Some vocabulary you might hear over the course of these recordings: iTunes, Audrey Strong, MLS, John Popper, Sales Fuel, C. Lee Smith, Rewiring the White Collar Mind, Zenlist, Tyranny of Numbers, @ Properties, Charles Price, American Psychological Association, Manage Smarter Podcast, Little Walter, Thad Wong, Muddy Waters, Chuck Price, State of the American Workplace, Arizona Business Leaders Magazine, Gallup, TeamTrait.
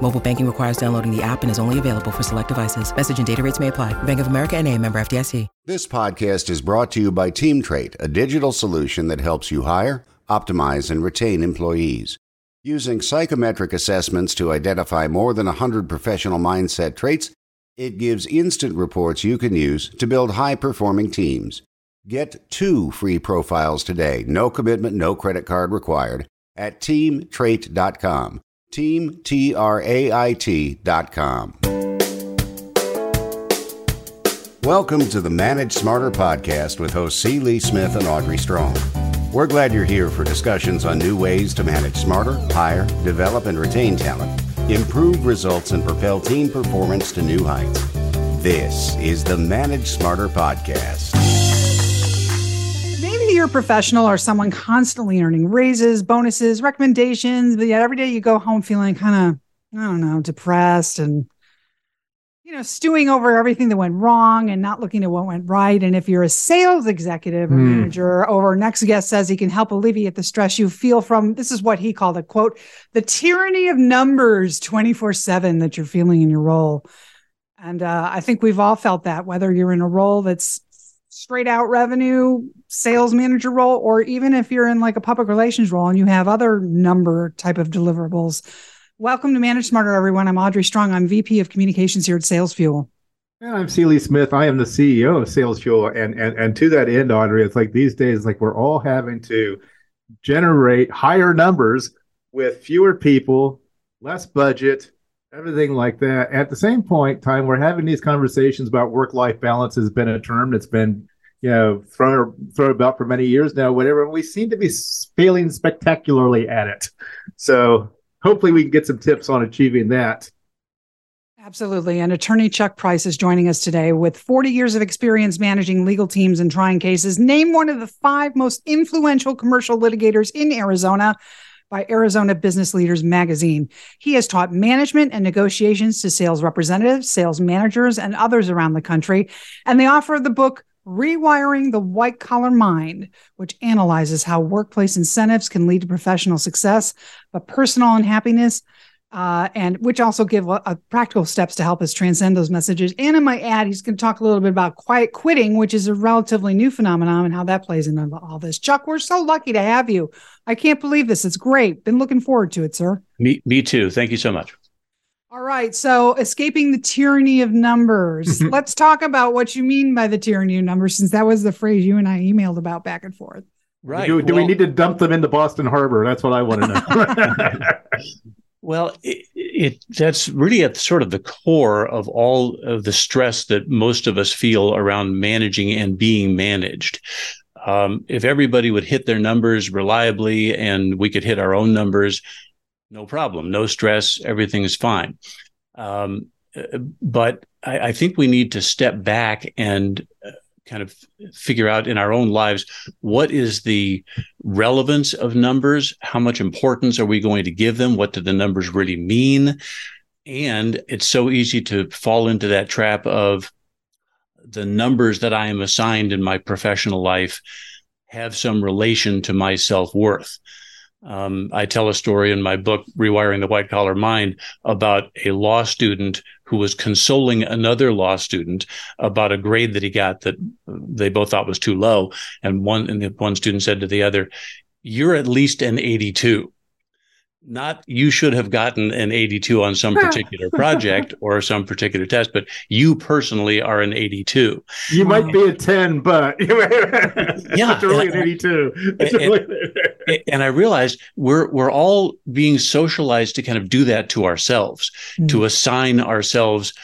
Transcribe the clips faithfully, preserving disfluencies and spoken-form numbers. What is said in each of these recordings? Mobile banking requires downloading the app and is only available for select devices. Message and data rates may apply. Bank of America N A, member F D I C. This podcast is brought to you by TeamTrait, a digital solution that helps you hire, optimize, and retain employees. Using psychometric assessments to identify more than one hundred professional mindset traits, it gives instant reports you can use to build high-performing teams. Get two free profiles today, no commitment, no credit card required, at team trait dot com. Team, T R A I T dot com. Welcome to the Manage Smarter Podcast with hosts C. Lee Smith and Audrey Strong. We're glad you're here for discussions on new ways to manage smarter, hire, develop, and retain talent, improve results, and propel team performance to new heights. This is the Manage Smarter Podcast. Maybe you're a professional or someone constantly earning raises, bonuses, recommendations, but yet every day you go home feeling kind of, I don't know, depressed and, you know, stewing over everything that went wrong and not looking at what went right. And if you're a sales executive or mm. manager, or our next guest says he can help alleviate the stress you feel from, this is what he called it, quote, the tyranny of numbers twenty-four seven that you're feeling in your role. And uh, I think we've all felt that, whether you're in a role that's straight out revenue, sales manager role, or even if you're in like a public relations role and you have other number type of deliverables. Welcome to Manage Smarter, everyone. I'm Audrey Strong. I'm V P of Communications here at Sales Fuel. And I'm C. Lee Smith. I am the C E O of Sales Fuel. And, and and to that end, Audrey, it's like these days, like we're all having to generate higher numbers with fewer people, less budget, everything like that. At the same point in time, we're having these conversations about work-life balance has been a term that's been, you know, thrown, thrown about for many years now, whatever. And we seem to be failing spectacularly at it. So hopefully we can get some tips on achieving that. Absolutely. And attorney Chuck Price is joining us today with forty years of experience managing legal teams and trying cases. Named one of the five most influential commercial litigators in Arizona by Arizona Business Leaders Magazine. He has taught management and negotiations to sales representatives, sales managers, and others around the country. And the author of the book, Rewiring the White Collar Mind, which analyzes how workplace incentives can lead to professional success, but personal unhappiness, uh, and which also give uh, practical steps to help us transcend those messages. And in my ad, he's going to talk a little bit about quiet quitting, which is a relatively new phenomenon and how that plays into all this. Chuck, we're so lucky to have you. I can't believe this. It's great. Been looking forward to it, sir. Me, me too. Thank you so much. All right. So escaping the tyranny of numbers. Let's talk about what you mean by the tyranny of numbers, since that was the phrase you and I emailed about back and forth. Right. Do, do well, we need to dump them into Boston Harbor? That's what I want to know. Well, it, it that's really at sort of the core of all of the stress that most of us feel around managing and being managed. Um, if everybody would hit their numbers reliably and we could hit our own numbers, no problem, no stress, everything is fine. Um, but I, I think we need to step back and kind of figure out in our own lives, what is the relevance of numbers? How much importance are we going to give them? What do the numbers really mean? And it's so easy to fall into that trap of the numbers that I am assigned in my professional life have some relation to my self-worth. Um, I tell a story in my book, Rewiring the White Collar Mind, about a law student who was consoling another law student about a grade that he got that they both thought was too low. And one and the one student said to the other, "You're at least an eighty-two. Not you should have gotten an eighty-two on some particular project or some particular test, but you personally are an eighty-two. You might um, be a ten, but yeah, it's really an eighty-two. It's and, really... and I realized we're we're all being socialized to kind of do that to ourselves, mm. to assign ourselves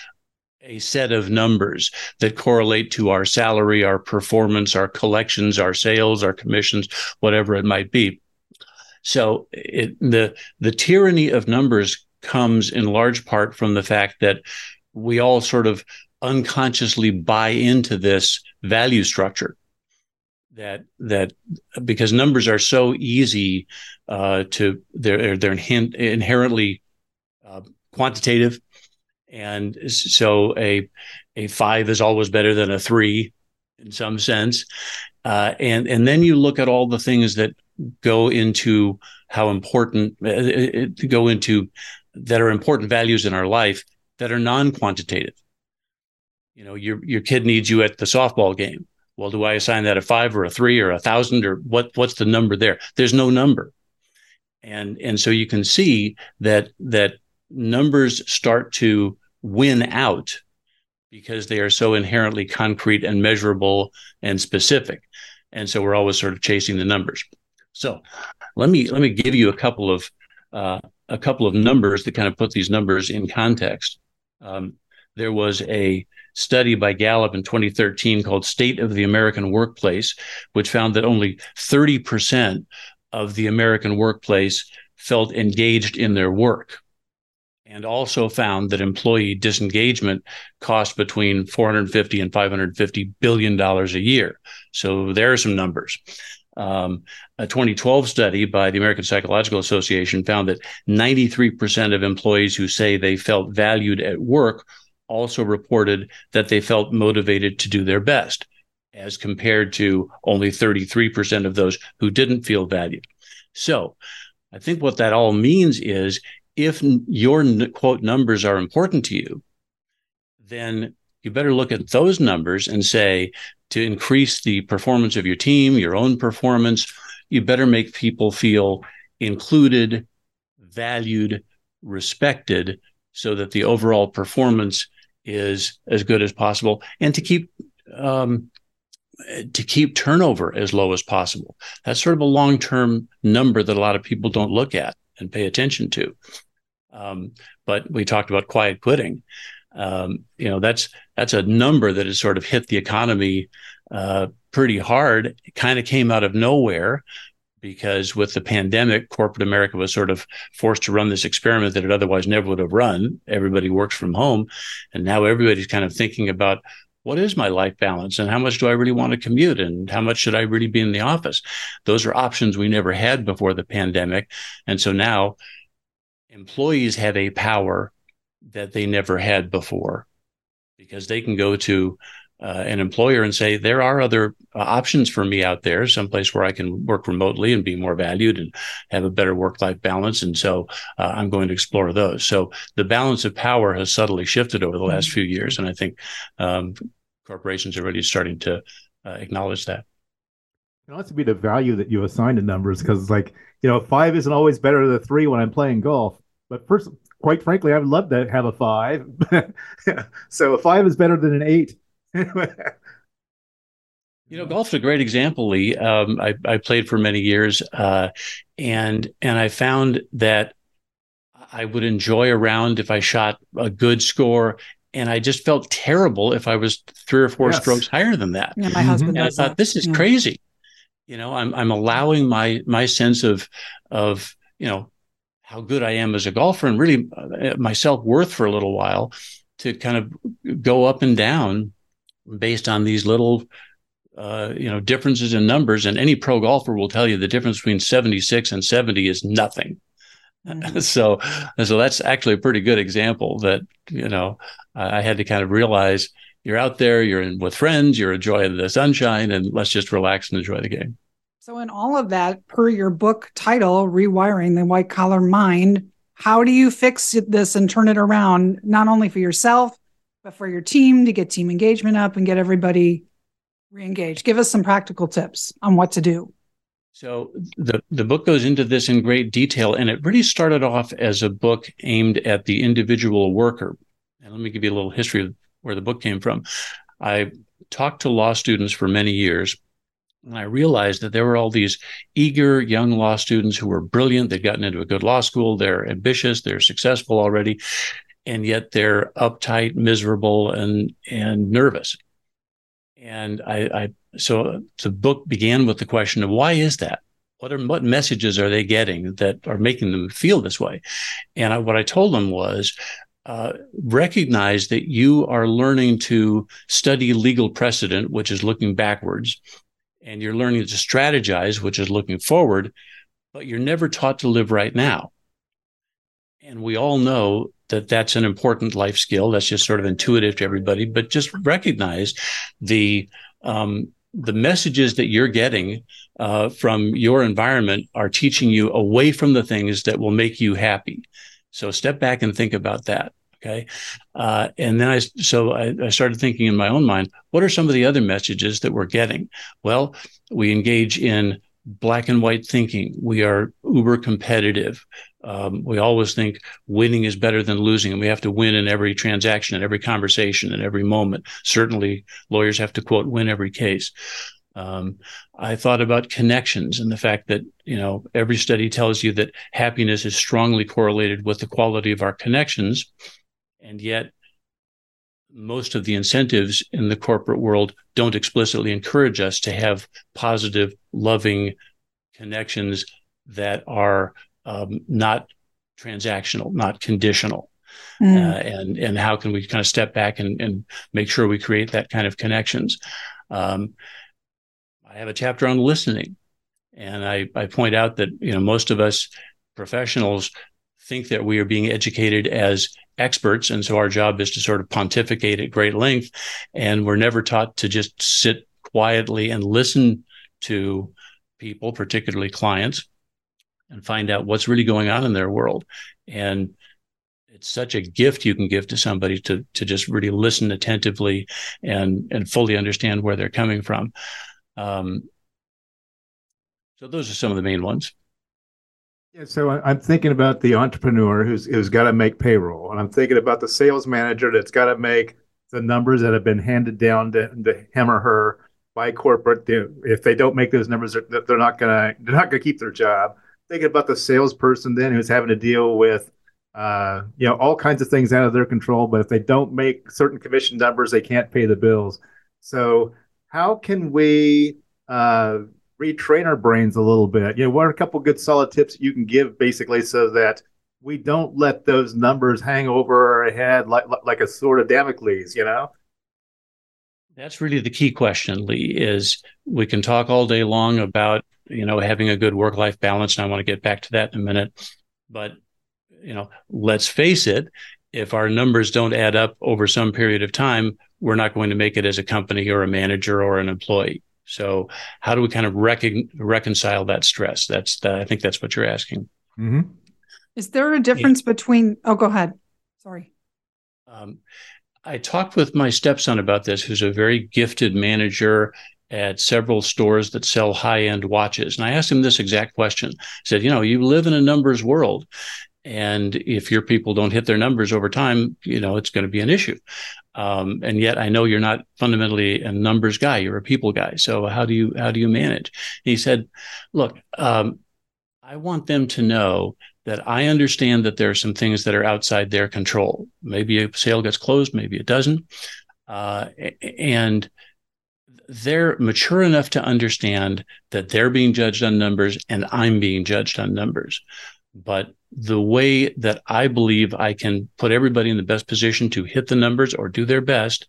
a set of numbers that correlate to our salary, our performance, our collections, our sales, our commissions, whatever it might be. So it, the the tyranny of numbers comes in large part from the fact that we all sort of unconsciously buy into this value structure that that because numbers are so easy uh, to they're they're inherent, inherently uh, quantitative, and so a a five is always better than a three in some sense, uh, and and then you look at all the things that go into how important uh, it, go into that are important values in our life that are non-quantitative. You know, your your kid needs you at the softball game. Well, do I assign that a five or a three or a thousand or what? What's the number there? There's no number, and and so you can see that that numbers start to win out because they are so inherently concrete and measurable and specific, and so we're always sort of chasing the numbers. So let me let me give you a couple of uh, a couple of numbers that kind of put these numbers in context. Um, there was a study by Gallup in twenty thirteen called State of the American Workplace, which found that only thirty percent of the American workplace felt engaged in their work, and also found that employee disengagement cost between four hundred fifty and five hundred fifty billion dollars a year. So there are some numbers. Um, a twenty twelve study by the American Psychological Association found that ninety-three percent of employees who say they felt valued at work also reported that they felt motivated to do their best, as compared to only thirty-three percent of those who didn't feel valued. So I think what that all means is if your, quote, numbers are important to you, then you better look at those numbers and say, to increase the performance of your team, your own performance, you better make people feel included, valued, respected, so that the overall performance is as good as possible, and to keep um, to keep turnover as low as possible. That's sort of a long-term number that a lot of people don't look at and pay attention to. Um, but we talked about quiet quitting. Um, you know, that's that's a number that has sort of hit the economy uh, pretty hard. It kind of came out of nowhere, because with the pandemic, corporate America was sort of forced to run this experiment that it otherwise never would have run. Everybody works from home, and now everybody's kind of thinking about, what is my life balance, and how much do I really want to commute, and how much should I really be in the office? Those are options we never had before the pandemic. And so now employees have a power that they never had before, because they can go to Uh, an employer and say, there are other uh, options for me out there, someplace where I can work remotely and be more valued and have a better work-life balance. And so uh, I'm going to explore those. So the balance of power has subtly shifted over the last few years. And I think um, corporations are really starting to uh, acknowledge that. It can also be the value that you assign to numbers, because, like, you know, five isn't always better than a three when I'm playing golf. But first, quite frankly, I'd love to have a five. So a five is better than an eight. You know, golf's a great example, Lee. Um, I, I played for many years, uh, and and I found that I would enjoy a round if I shot a good score, and I just felt terrible if I was three or four yes. strokes higher than that. Yeah, my husband and I thought, that. this is yeah. crazy. You know, I'm I'm allowing my my sense of of you know how good I am as a golfer, and really my self-worth for a little while, to kind of go up and down based on these little, uh, you know, differences in numbers. And any pro golfer will tell you the difference between seventy-six and seventy is nothing. Mm-hmm. So, so that's actually a pretty good example that, you know, I had to kind of realize, you're out there, you're in with friends, you're enjoying the sunshine, and let's just relax and enjoy the game. So in all of that, per your book title, Rewiring the White Collar Mind, how do you fix this and turn it around, not only for yourself, but for your team, to get team engagement up and get everybody re-engaged? Give us some practical tips on what to do. So the, the book goes into this in great detail, and it really started off as a book aimed at the individual worker. And let me give you a little history of where the book came from. I talked to law students for many years, and I realized that there were all these eager young law students who were brilliant. They'd gotten into a good law school. They're ambitious. They're successful already. And yet they're uptight, miserable, and and nervous. And I, I so the book began with the question of, why is that? What are what messages are they getting that are making them feel this way? And I, what I told them was, uh, recognize that you are learning to study legal precedent, which is looking backwards, and you're learning to strategize, which is looking forward, but you're never taught to live right now. And we all know that that's an important life skill. That's just sort of intuitive to everybody, but just recognize the um, the messages that you're getting uh, from your environment are teaching you away from the things that will make you happy. So step back and think about that. Okay. Uh, and then I, so I, I started thinking in my own mind, what are some of the other messages that we're getting? Well, we engage in black and white thinking. We are uber competitive. Um, we always think winning is better than losing, and we have to win in every transaction, in every conversation, in every moment. Certainly, lawyers have to, quote, win every case. Um, I thought about connections and the fact that, you know, every study tells you that happiness is strongly correlated with the quality of our connections. And yet, most of the incentives in the corporate world don't explicitly encourage us to have positive, loving connections that are um, not transactional, not conditional. Mm. Uh, and and how can we kind of step back and, and make sure we create that kind of connections? Um, I have a chapter on listening, and I, I point out that, you know, most of us professionals think that we are being educated as experts, and so our job is to sort of pontificate at great length, and we're never taught to just sit quietly and listen to people, particularly clients, and find out what's really going on in their world. And it's such a gift you can give to somebody to to just really listen attentively and and fully understand where they're coming from. Um, so those are some of the main ones. Yeah, so I'm thinking about the entrepreneur who's who's got to make payroll, and I'm thinking about the sales manager that's got to make the numbers that have been handed down to, to him or her by corporate. If they don't make those numbers, they're, they're not gonna they're not gonna keep their job. Thinking about the salesperson then who's having to deal with uh, you know all kinds of things out of their control, but if they don't make certain commission numbers, they can't pay the bills. So how can we uh, retrain our brains a little bit? You know, what are a couple of good solid tips you can give basically so that we don't let those numbers hang over our head like like a sword of Damocles, you know? That's really the key question, Lee, is we can talk all day long about, you know, having a good work-life balance, and I want to get back to that in a minute. But, you know, let's face it, if our numbers don't add up over some period of time, we're not going to make it as a company or a manager or an employee. So how do we kind of recon- reconcile that stress? That's the, I think that's what you're asking. Mm-hmm. Is there a difference yeah. between, oh, go ahead. Sorry. Um, I talked with my stepson about this, who's a very gifted manager at several stores that sell high-end watches. And I asked him this exact question. I said, you know, you live in a numbers world, and if your people don't hit their numbers over time, you know, it's going to be an issue. Um, and yet I know you're not fundamentally a numbers guy, you're a people guy. So how do you, how do you manage? And he said, look, um, I want them to know that I understand that there are some things that are outside their control. Maybe a sale gets closed, maybe it doesn't. Uh, and they're mature enough to understand that they're being judged on numbers and I'm being judged on numbers. But the way that I believe I can put everybody in the best position to hit the numbers or do their best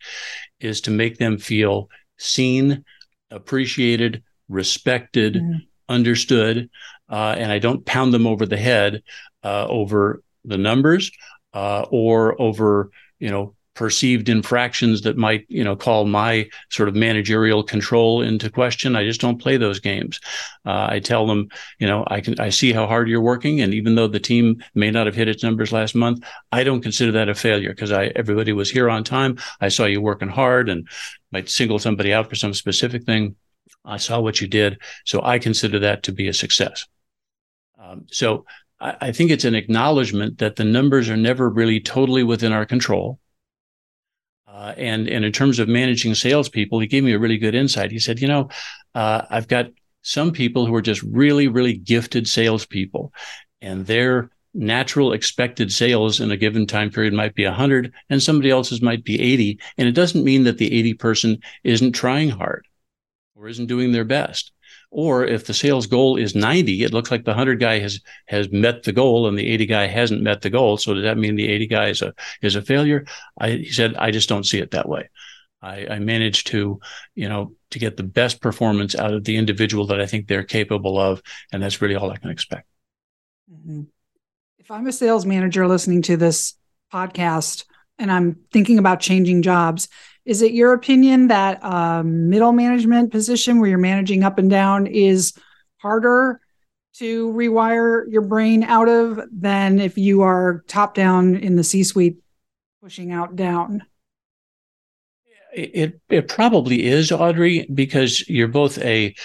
is to make them feel seen, appreciated, respected, mm-hmm. understood. Uh, and I don't pound them over the head uh, over the numbers uh, or over, you know, perceived infractions that might, you know, call my sort of managerial control into question. I just don't play those games. Uh, I tell them, you know, I can, I see how hard you're working. And even though the team may not have hit its numbers last month, I don't consider that a failure because I, everybody was here on time. I saw you working hard and might single somebody out for some specific thing. I saw what you did. So I consider that to be a success. Um, so I, I think it's an acknowledgement that the numbers are never really totally within our control. Uh, and, and in terms of managing salespeople, he gave me a really good insight. He said, you know, uh, I've got some people who are just really, really gifted salespeople, and their natural expected sales in a given time period might be one hundred and somebody else's might be eighty. And it doesn't mean that the eighty person isn't trying hard or isn't doing their best. Or if the sales goal is ninety, it looks like the one hundred guy has has met the goal and the eighty guy hasn't met the goal. So does that mean the eighty guy is a is a failure? I, he said, I just don't see it that way. I, I managed to, you know, to get the best performance out of the individual that I think they're capable of, and that's really all I can expect. Mm-hmm. If I'm a sales manager listening to this podcast and I'm thinking about changing jobs, is it your opinion that a middle management position where you're managing up and down is harder to rewire your brain out of than if you are top down in the C-suite pushing out down? It it probably is, Audrey, because you're both a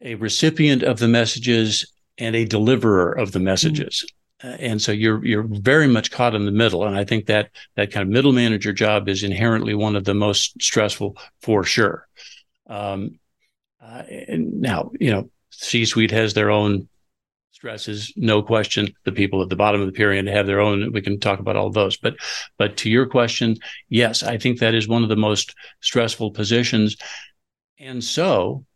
a recipient of the messages and a deliverer of the messages. Mm-hmm. Uh, and so you're you're very much caught in the middle. And I think that that kind of middle manager job is inherently one of the most stressful for sure. Um, uh, and now, you know, C-suite has their own stresses, no question. The people at the bottom of the pyramid have their own. We can talk about all those. But but to your question, yes, I think that is one of the most stressful positions. And so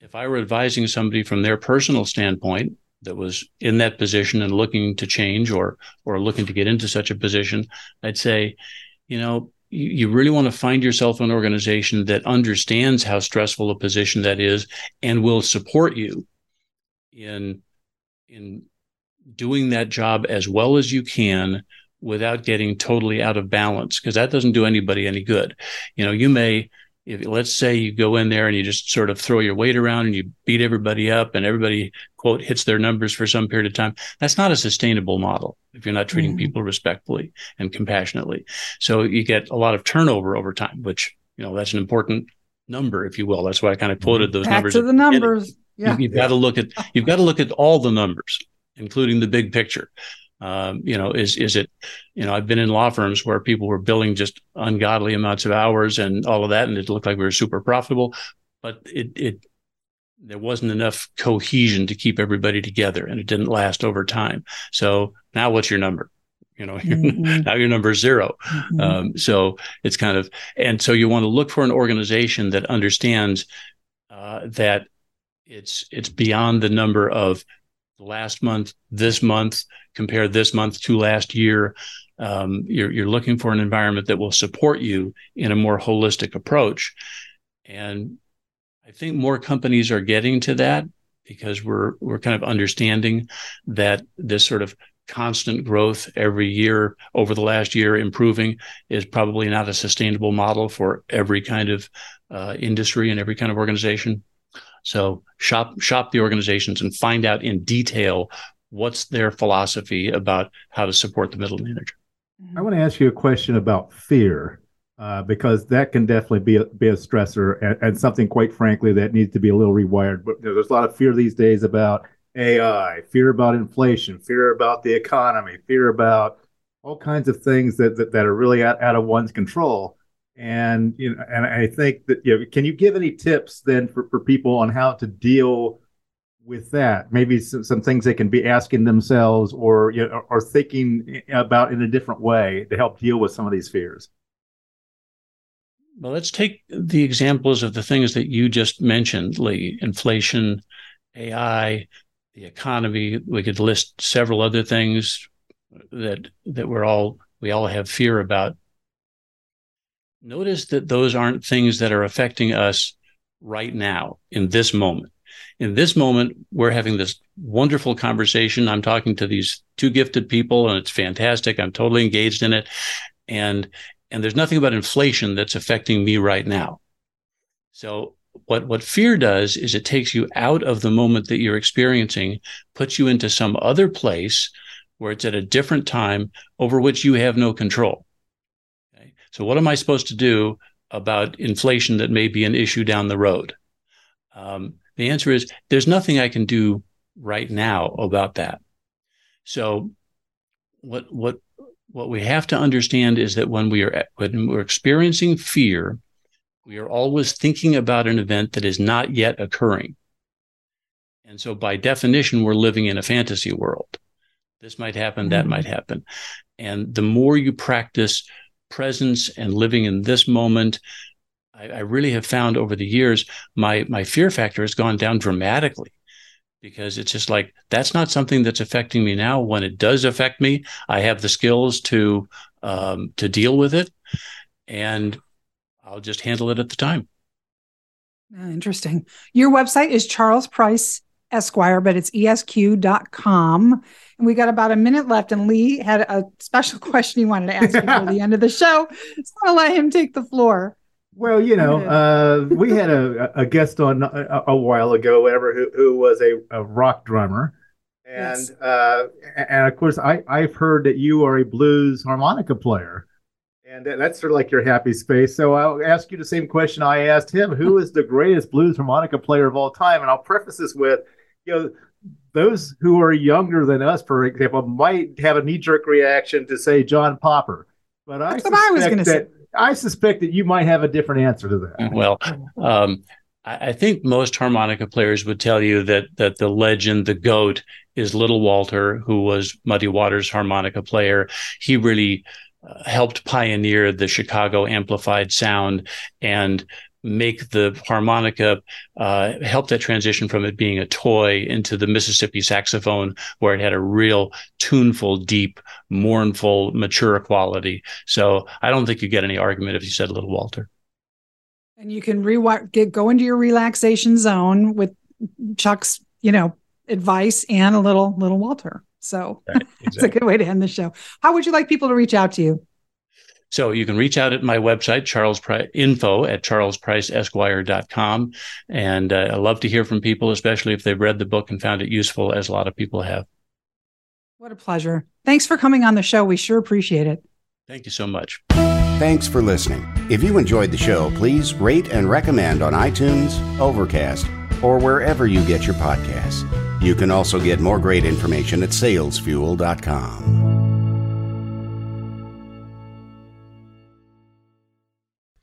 if I were advising somebody from their personal standpoint that was in that position and looking to change or or looking to get into such a position, I'd say, you know, you, you really want to find yourself an organization that understands how stressful a position that is and will support you in in doing that job as well as you can without getting totally out of balance, because that doesn't do anybody any good. You know, you may... If, let's say you go in there and you just sort of throw your weight around and you beat everybody up and everybody, quote, hits their numbers for some period of time. That's not a sustainable model if you're not treating mm-hmm. people respectfully and compassionately. So you get a lot of turnover over time, which, you know, that's an important number, if you will. That's why I kind of quoted those Back numbers. To the numbers. The yeah. you, you've yeah. got to look at, you've got to look at all the numbers, including the big picture. Um, you know, is is it, you know, I've been in law firms where people were billing just ungodly amounts of hours and all of that, and it looked like we were super profitable, but it it there wasn't enough cohesion to keep everybody together, and it didn't last over time. So now what's your number? You know, mm-hmm. now your number is zero. Mm-hmm. Um, so it's kind of, and so you want to look for an organization that understands uh, that it's it's beyond the number of last month, this month, compare this month to last year. Um, you're, you're looking for an environment that will support you in a more holistic approach. And I think more companies are getting to that because we're we're kind of understanding that this sort of constant growth every year, over the last year, improving is probably not a sustainable model for every kind of uh, industry and every kind of organization. So shop shop the organizations and find out in detail what's their philosophy about how to support the middle manager. I want to ask you a question about fear, uh, because that can definitely be a, be a stressor and, and something, quite frankly, that needs to be a little rewired. But there's a lot of fear these days about A I, fear about inflation, fear about the economy, fear about all kinds of things that that, that are really out, out of one's control. And you know, and I think that, you know, can you give any tips then for, for people on how to deal with that? Maybe some, some things they can be asking themselves or, you know, or thinking about in a different way to help deal with some of these fears. Well, let's take the examples of the things that you just mentioned, Lee: inflation, A I, the economy. We could list several other things that that we're all we all have fear about. Notice that those aren't things that are affecting us right now, in this moment. In this moment, we're having this wonderful conversation. I'm talking to these two gifted people, and it's fantastic. I'm totally engaged in it. And and there's nothing about inflation that's affecting me right now. So what, what fear does is it takes you out of the moment that you're experiencing, puts you into some other place where it's at a different time over which you have no control. So what am I supposed to do about inflation that may be an issue down the road? Um, the answer is there's nothing I can do right now about that. So what what what we have to understand is that when we are when we're experiencing fear, we are always thinking about an event that is not yet occurring. And so by definition, we're living in a fantasy world. This might happen, that might happen. And the more you practice presence and living in this moment, I, I, I really have found over the years, my my fear factor has gone down dramatically, because it's just like, that's not something that's affecting me now. When it does affect me, I have the skills to um, to deal with it, and I'll just handle it at the time. Interesting. Your website is Charles Price Esquire, but it's E S Q dot com. And we got about a minute left, and Lee had a special question he wanted to ask before the end of the show. So I'll let him take the floor. Well, you know, uh, we had a, a guest on a, a while ago, whatever, who, who was a, a rock drummer. And, yes. uh, and of course, I, I've heard that you are a blues harmonica player. And that's sort of like your happy space. So I'll ask you the same question I asked him. Who is the greatest blues harmonica player of all time? And I'll preface this with, you know, those who are younger than us, for example, might have a knee-jerk reaction to say John Popper. But I suspect, I, was that, say. I suspect that you might have a different answer to that. Well, um, I think most harmonica players would tell you that that the legend, the GOAT, is Little Walter, who was Muddy Waters' harmonica player. He really uh, helped pioneer the Chicago amplified sound and make the harmonica, uh, help that transition from it being a toy into the Mississippi saxophone, where it had a real tuneful, deep, mournful, mature quality. So I don't think you get any argument if you said Little Walter. And you can rewi- get, go into your relaxation zone with Chuck's, you know, advice and a little, little Walter. So right, exactly. It's a good way to end the show. How would you like people to reach out to you? So you can reach out at my website, Charles Price, info at charles price esquire dot com. And uh, I love to hear from people, especially if they've read the book and found it useful, as a lot of people have. What a pleasure. Thanks for coming on the show. We sure appreciate it. Thank you so much. Thanks for listening. If you enjoyed the show, please rate and recommend on iTunes, Overcast, or wherever you get your podcasts. You can also get more great information at sales fuel dot com.